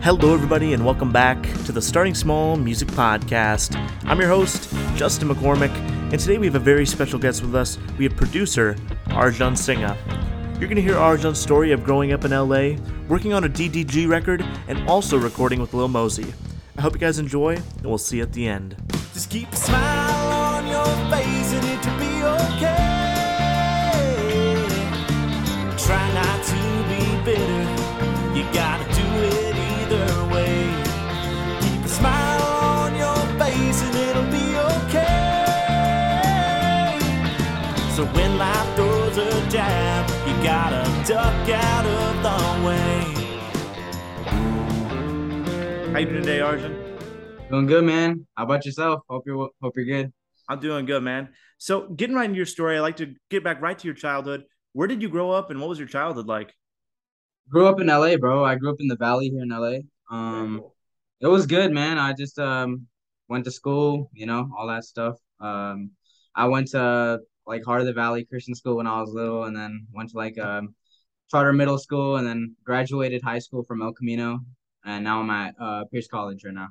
Hello, everybody, and welcome back to the Starting Small Music Podcast. I'm your host, Justin McCormick, and today we have a very special guest with us. We have producer Arjun Singha. You're going to hear Arjun's story of growing up in LA, working on a DDG record, and also recording with Lil Mosey. I hope you guys enjoy, and we'll see you at the end. Just keep a smile on your face and it will be okay. Try not to be bitter. You gotta do it. Smile on your face and it'll be okay. So when life throws a jab, you gotta duck out of the way. How you doing today, Arjun? Doing good, man. How about yourself? Hope you're good. I'm doing good, man. So getting right into your story, I'd like to get back right to your childhood. Where did you grow up and what was your childhood like? Grew up in LA, bro. I grew up in the Valley here in LA. It was good, man. I just went to school, all that stuff. I went to Heart of the Valley Christian School when I was little, and then went to charter middle school, and then graduated high school from El Camino, and now I'm at Pierce College right now.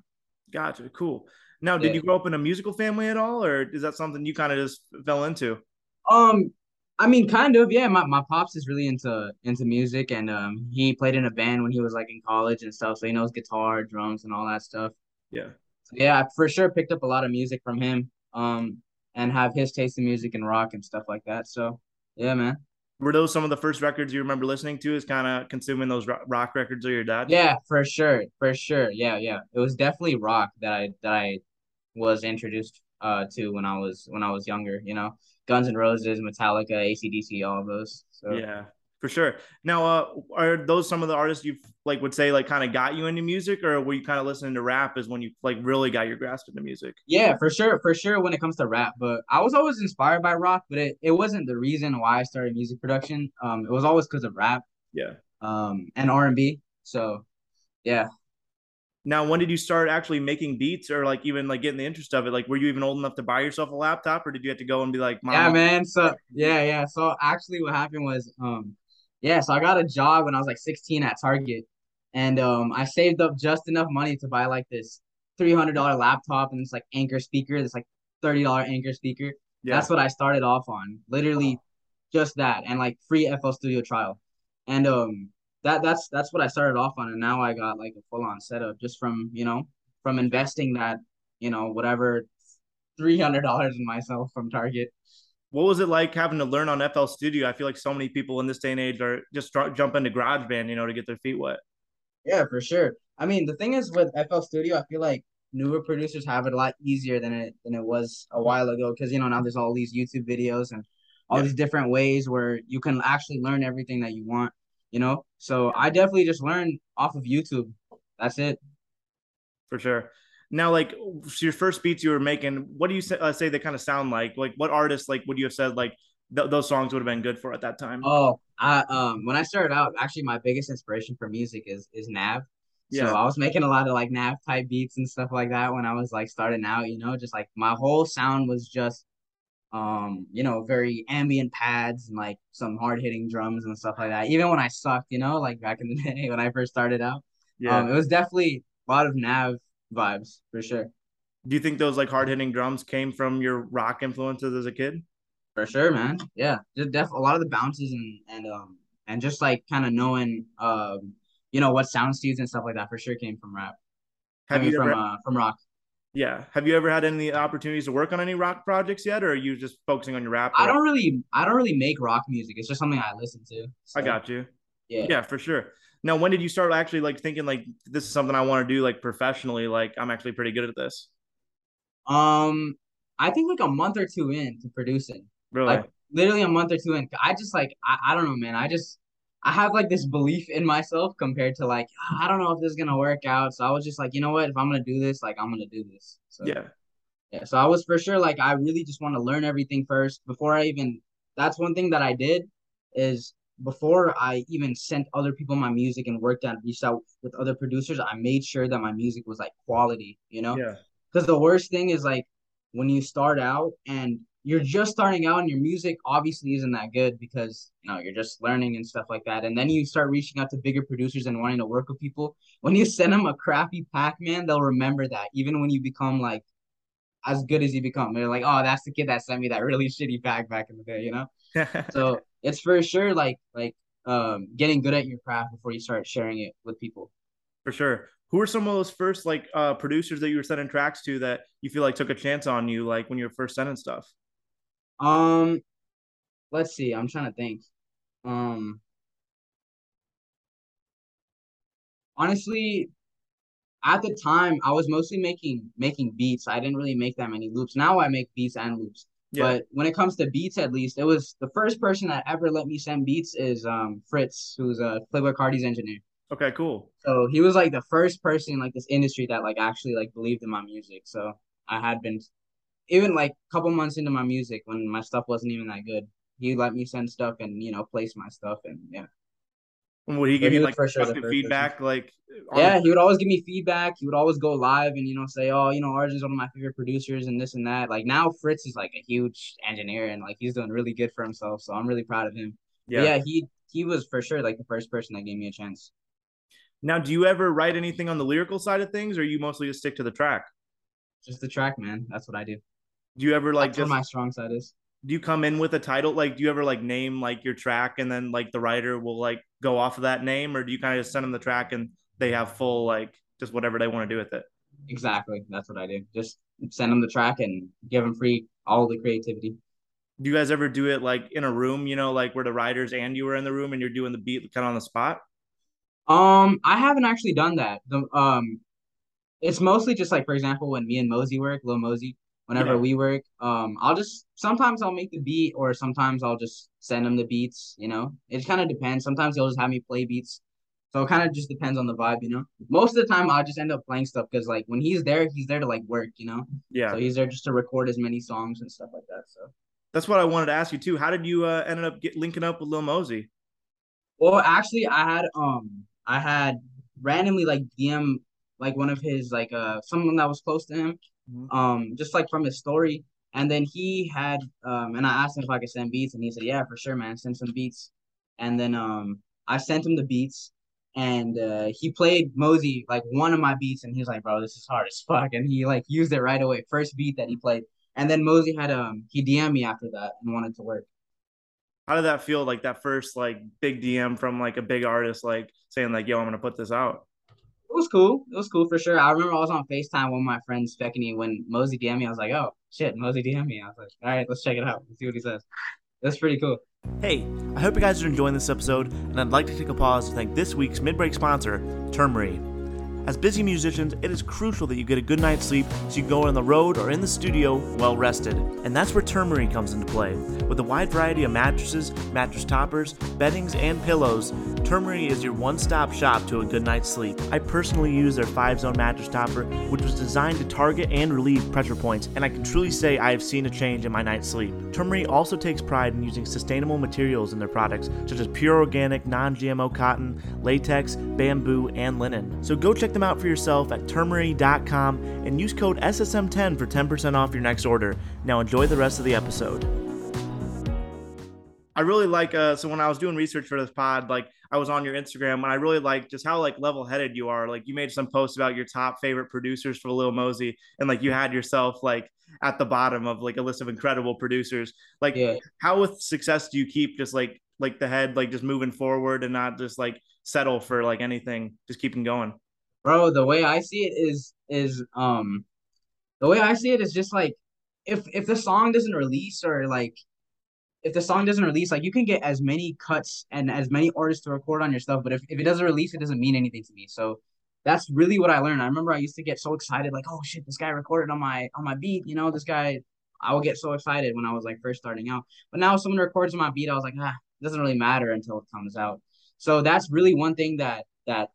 Gotcha, cool. Now, did you grow up in a musical family at all, or is that something you kind of just fell into? I mean, kind of, yeah. My pops is really into music, and he played in a band when he was in college and stuff, so he knows guitar, drums, and all that stuff. Yeah. So, yeah, I for sure picked up a lot of music from him and have his taste in music and rock and stuff like that. So, yeah, man. Were those some of the first records you remember listening to, is kind of consuming those rock records of your dad? Yeah, for sure. Yeah. It was definitely rock that I was introduced to when I was younger, Guns N' Roses, Metallica, AC/DC, all of those. So. Yeah, for sure. Now, are those some of the artists you would say kind of got you into music, or were you kind of listening to rap is when you really got your grasp into music? Yeah, for sure when it comes to rap, but I was always inspired by rock, but it wasn't the reason why I started music production. It was always because of rap. Yeah. And R&B. So, yeah. Now, when did you start actually making beats or even getting the interest of it? Were you even old enough to buy yourself a laptop, or did you have to go and be like, Mom? Yeah, man. So yeah. So actually what happened was, so I got a job when I was 16 at Target, and I saved up just enough money to buy this $300 laptop and this Anker speaker, this $30 Anker speaker. Yeah. That's what I started off on. Literally just that, and free FL Studio trial. And that's what I started off on, and now I got a full on setup just from from investing that whatever $300 in myself from Target. What was it like having to learn on FL Studio? I feel so many people in this day and age are just jumping to GarageBand to get their feet wet. Yeah, for sure. I mean, the thing is with FL Studio, I feel newer producers have it a lot easier than it was a while ago, because now there's all these YouTube videos and all these different ways where you can actually learn everything that you want. So I definitely just learned off of YouTube. That's it. For sure. Now, so your first beats you were making, what do you say they kind of sound like? What artists, would you have said, those songs would have been good for at that time? Oh, when I started out, actually my biggest inspiration for music is Nav. Yeah. So I was making a lot of Nav type beats and stuff like that when I was starting out, just my whole sound was just, very ambient pads and some hard hitting drums and stuff like that. Even when I sucked, back in the day when I first started out, it was definitely a lot of Nav vibes for sure. Do you think those hard hitting drums came from your rock influences as a kid? For sure, man. Yeah, just a lot of the bounces and just kind of knowing what sounds to use and stuff like that for sure came from rap. From rock. Yeah. Have you ever had any opportunities to work on any rock projects yet, or are you just focusing on your rap? I don't really make rock music. It's just something I listen to. So. I got you. Yeah. Yeah, for sure. Now, when did you start actually thinking this is something I want to do professionally? I'm actually pretty good at this. I think a month or two in to producing. Really? Literally a month or two in. I just I don't know, man. I have this belief in myself compared to I don't know if this is going to work out. So I was just you know what, if I'm going to do this, I'm going to do this. So, yeah. So I was for sure, I really just want to learn everything first before I even, that's one thing that I did is before I even sent other people my music and worked on, reached out with other producers, I made sure that my music was quality, Because the worst thing is when you start out and you're just starting out and your music obviously isn't that good because, you know, you're just learning and stuff like that. And then you start reaching out to bigger producers and wanting to work with people. When you send them a crappy Pac-Man, they'll remember that. Even when you become, like, as good as you become, they're like, oh, that's the kid that sent me that really shitty pack back in the day, you know? So it's for sure, like getting good at your craft before you start sharing it with people. For sure. Who are some of those first, like, producers that you were sending tracks to that you feel like took a chance on you, like, when you were first sending stuff? Let's see. I'm trying to think. Honestly, at the time, I was mostly making beats. I didn't really make that many loops. Now I make beats and loops. Yeah. But when it comes to beats, at least, it was the first person that ever let me send beats is Fritz, who's a Playboy Carti's engineer. Okay, cool. So he was like the first person in like this industry that like actually like believed in my music. So I had been. Even like a couple months into my music when my stuff wasn't even that good, he let me send stuff and, you know, place my stuff. And yeah. Would he give you like feedback? Like, yeah, he would always give me feedback. He would always go live and, you know, say, oh, you know, Arjun's one of my favorite producers and this and that. Like now Fritz is like a huge engineer and like he's doing really good for himself. So I'm really proud of him. Yeah, yeah, he was for sure like the first person that gave me a chance. Now, do you ever write anything on the lyrical side of things or you mostly just stick to the track? Just the track, man. That's what I do. Do you ever like just my strong side is? Do you come in with a title? Like, do you ever like name like your track and then like the writer will like go off of that name, or do you kind of just send them the track and they have full like just whatever they want to do with it? Exactly, that's what I do. Just send them the track and give them free all the creativity. Do you guys ever do it like in a room? You know, like where the writers and you were in the room and you're doing the beat kind of on the spot. I haven't actually done that. It's mostly just like, for example, when me and Mosey work, Lil Mosey. Whenever we work, I'll just, sometimes I'll make the beat or sometimes I'll just send them the beats, you know? It kind of depends. Sometimes they'll just have me play beats. So it kind of just depends on the vibe, you know? Most of the time, I'll just end up playing stuff because, like, when he's there to, like, work, you know? Yeah. So he's there just to record as many songs and stuff like that, so. That's what I wanted to ask you, too. How did you end up linking up with Lil Mosey? Well, actually, I had randomly, like, DM, like, one of his, like, someone that was close to him. Just like from his story, and then he had and I asked him if I could send beats, and he said, yeah, for sure, man, send some beats. And then I sent him the beats, and he played Mosey like one of my beats, and he was like, bro, this is hard as fuck, and he like used it right away, first beat that he played. And then Mosey had he DM'd me after that and wanted to work. How did that feel, like that first like big DM from like a big artist, like saying like, yo, I'm gonna put this out? It was cool. It was cool for sure. I remember I was on FaceTime with my friend Stephanie when Mosey DM'd me. I was like, oh, shit, Mosey DM'd me. I was like, all right, let's check it out. Let's see what he says. That's pretty cool. Hey, I hope you guys are enjoying this episode, and I'd like to take a pause to thank this week's Midbreak sponsor, Termery. As busy musicians, it is crucial that you get a good night's sleep so you can go on the road or in the studio well-rested. And that's where Termery comes into play. With a wide variety of mattresses, mattress toppers, beddings, and pillows, Termery is your one-stop shop to a good night's sleep. I personally use their 5-Zone mattress topper, which was designed to target and relieve pressure points, and I can truly say I have seen a change in my night's sleep. Termery also takes pride in using sustainable materials in their products, such as pure organic, non-GMO cotton, latex, bamboo, and linen. So go check them out for yourself at Termery.com and use code SSM10 for 10% off your next order. Now enjoy the rest of the episode. I really like, so when I was doing research for this pod, like I was on your Instagram, and I really like just how like level-headed you are. Like you made some posts about your top favorite producers for Lil Mosey, and like you had yourself like at the bottom of like a list of incredible producers. Like how with success do you keep just like the head, like just moving forward and not just like settle for like anything, just keeping going? Bro, the way I see it is the way I see it is just like, if the song doesn't release, or like, if the song doesn't release, like you can get as many cuts and as many artists to record on your stuff. But if it doesn't release, it doesn't mean anything to me. So that's really what I learned. I remember I used to get so excited, like, oh shit, this guy recorded on my beat. You know, this guy, I would get so excited when I was like first starting out. But now if someone records on my beat, I was like, it doesn't really matter until it comes out. So that's really one thing that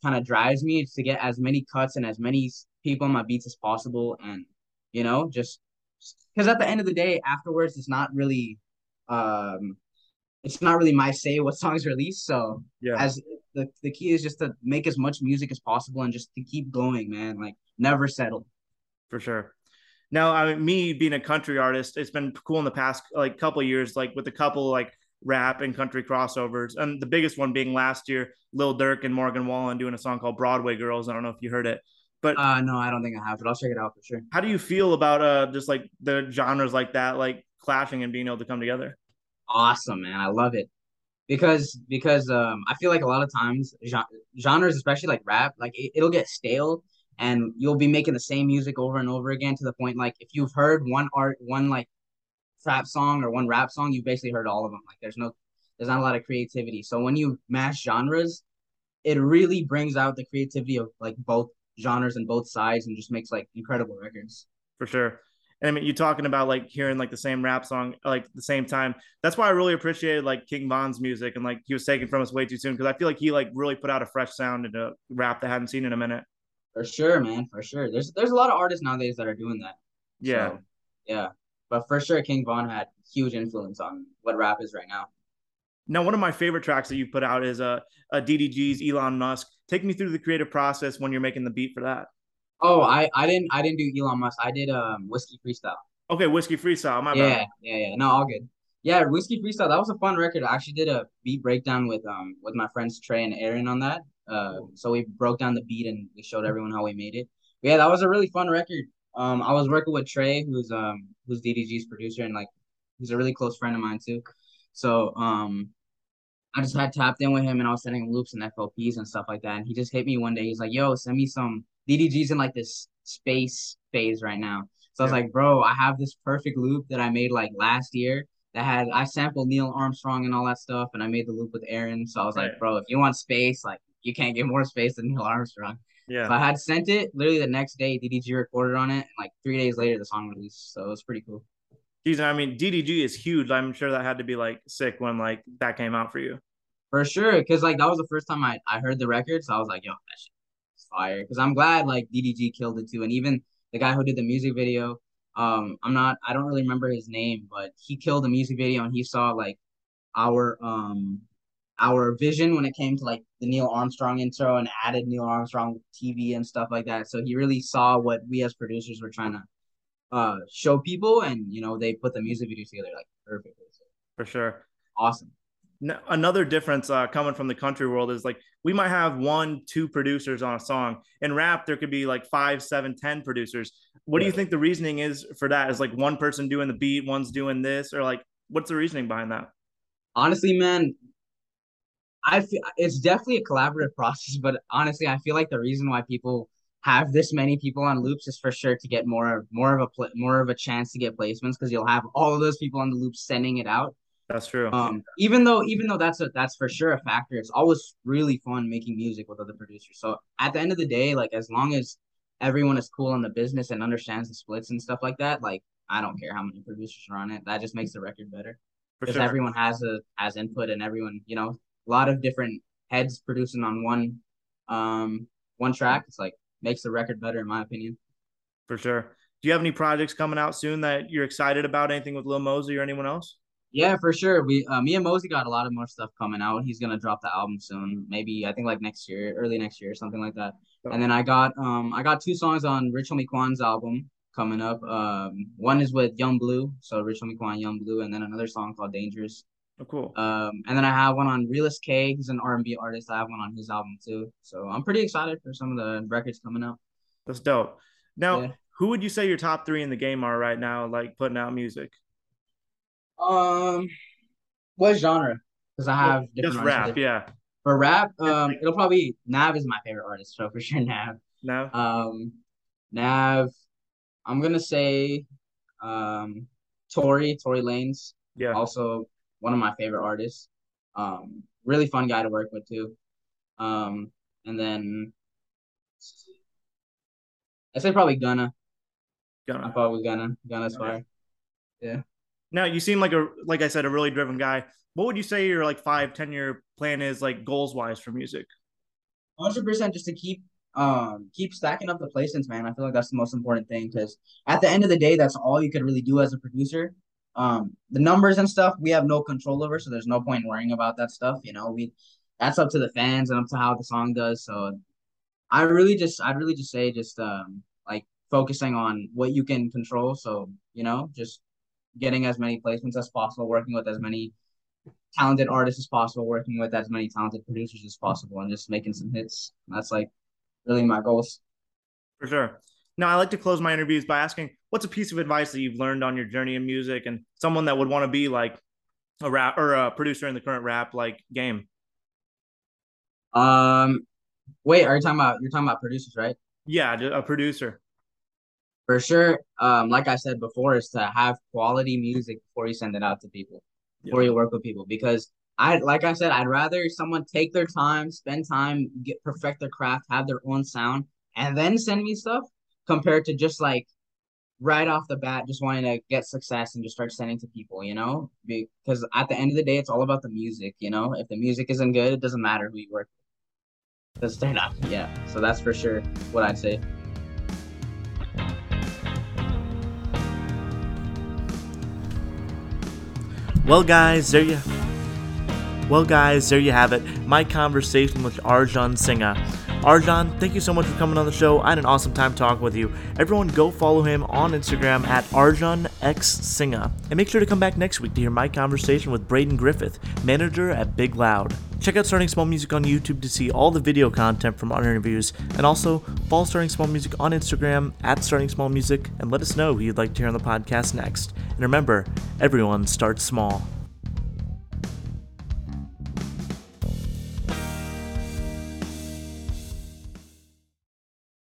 kind of drives me, is to get as many cuts and as many people on my beats as possible. And, you know, just because at the end of the day, afterwards, it's not really my say what songs released. So as the key is just to make as much music as possible and just to keep going, man, like never settle. For sure. Now, I mean, me being a country artist, it's been cool in the past like couple of years, like with a couple like rap and country crossovers, and the biggest one being last year, Lil Durk and Morgan Wallen doing a song called Broadway Girls. I don't know if you heard it, but no, I don't think I have, but I'll check it out for sure. How do you feel about just like the genres like that, like clashing and being able to come together? Awesome, man! I love it because I feel like a lot of times genres, especially like rap, like it'll get stale. And you'll be making the same music over and over again to the point, like, if you've heard one like trap song or one rap song, you've basically heard all of them. Like, there's not a lot of creativity. So when you mash genres, it really brings out the creativity of like both genres and both sides and just makes like incredible records. For sure. And I mean, you're talking about like hearing like the same rap song, like the same time. That's why I really appreciated like King Von's music, and like he was taken from us way too soon, because I feel like he like really put out a fresh sound into rap that I hadn't seen in a minute. For sure, man. For sure. There's a lot of artists nowadays that are doing that. Yeah. So, yeah. But for sure, King Von had huge influence on what rap is right now. Now, one of my favorite tracks that you put out is a DDG's Elon Musk. Take me through the creative process when you're making the beat for that. Oh, I didn't do Elon Musk. I did Whiskey Freestyle. Okay, Whiskey Freestyle. My bad. Yeah. No, all good. Yeah, Whiskey Freestyle. That was a fun record. I actually did a beat breakdown with my friends Trey and Aaron on that. So we broke down the beat and we showed everyone how we made it. But yeah, that was a really fun record. I was working with Trey, who's DDG's producer, and like he's a really close friend of mine too. So I just had tapped in with him, and I was sending him loops and FLPs and stuff like that. And he just hit me one day. He's like, "Yo, send me some." DDG's in like this space phase right now. So I was like, "Bro, I have this perfect loop that I made like last year." I sampled Neil Armstrong and all that stuff, and I made the loop with Aaron. So I was like, "Bro, if you want space, like, you can't get more space than Neil Armstrong." Yeah. So I had sent it. Literally the next day, DDG recorded on it. And like 3 days later, the song released. So it was pretty cool. Jeez, I mean, DDG is huge. I'm sure that had to be like sick when like that came out for you. For sure. Cause like that was the first time I heard the record. So I was like, yo, that shit is fire. Cause I'm glad like DDG killed it too. And even the guy who did the music video, I don't really remember his name, but he killed the music video, and he saw like our vision when it came to like the Neil Armstrong intro, and added Neil Armstrong TV and stuff like that. So he really saw what we as producers were trying to show people, and you know, they put the music video together like perfectly. So, for sure. Awesome. Now, another difference coming from the country world is like we might have 1-2 producers on a song. In rap, there could be like 5, 7, 10 producers. What do you think the reasoning is for that? Is like one person doing the beat, one's doing this, or like what's the reasoning behind that? Honestly, man, I feel it's definitely a collaborative process, but honestly, I feel like the reason why people have this many people on loops is for sure to get more of a chance to get placements, because you'll have all of those people on the loop sending it out. That's true. Even though that's for sure a factor, it's always really fun making music with other producers. So at the end of the day, like as long as everyone is cool in the business and understands the splits and stuff like that, like I don't care how many producers are on it. That just makes the record better, because everyone has input, and everyone, you know, a lot of different heads producing on one track. It's like makes the record better, in my opinion. For sure. Do you have any projects coming out soon that you're excited about? Anything with Lil Mosey or anyone else? Yeah, for sure. Me and Mosey got a lot of more stuff coming out. He's gonna drop the album soon. Maybe I think like next year, early next year, something like that. Oh. And then I got 2 songs on Richelmy Kwan's album coming up. One is with Young Blue, so Richelmy Kwan, Young Blue, and then another song called Dangerous. Oh, cool. And then I have one on Realist K. He's an R&B artist. I have one on his album too. So I'm pretty excited for some of the records coming up. That's dope. Now, who would you say your top 3 in the game are right now, like putting out music? What genre? Because I have different just rap. Yeah. For rap, it'll probably Nav is my favorite artist, so for sure Nav. Nav. Nav. I'm gonna say, Tory Lanez. Yeah. Also one of my favorite artists. Really fun guy to work with too. And then I say probably Gunna. I'm probably Gunna's fire. Yeah. Now you seem like I said, a really driven guy. What would you say your like 5-10 year plan is, like goals wise for music? 100% just to keep stacking up the placements, man. I feel like that's the most important thing, because at the end of the day, that's all you could really do as a producer. The numbers and stuff we have no control over, so there's no point in worrying about that stuff. You know, that's up to the fans and up to how the song does. So I really just say just like focusing on what you can control. So, you know, just getting as many placements as possible, working with as many talented artists as possible, working with as many talented producers as possible, and just making some hits. And that's like really my goals. For sure. Now, I like to close my interviews by asking, what's a piece of advice that you've learned on your journey in music and someone that would want to be like a rap or a producer in the current rap like game? Wait, are you talking about, you're talking about producers, right? Yeah, a producer. For sure. Like I said before, is to have quality music before you send it out to people, before you work with people, because I'd rather someone take their time, spend time, perfect their craft, have their own sound, and then send me stuff, compared to just like right off the bat, just wanting to get success and just start sending to people, you know, because at the end of the day, it's all about the music. You know, if the music isn't good, it doesn't matter who you work with. Just stand up. Yeah. So that's for sure what I'd say. Well, guys, there you have it. My conversation with Arjun Singha. Arjun, thank you so much for coming on the show. I had an awesome time talking with you. Everyone go follow him on Instagram at ArjunXSingha. And make sure to come back next week to hear my conversation with Brayden Griffith, manager at Big Loud. Check out Starting Small Music on YouTube to see all the video content from our interviews. And also, follow Starting Small Music on Instagram at Starting Small Music and let us know who you'd like to hear on the podcast next. And remember, everyone starts small.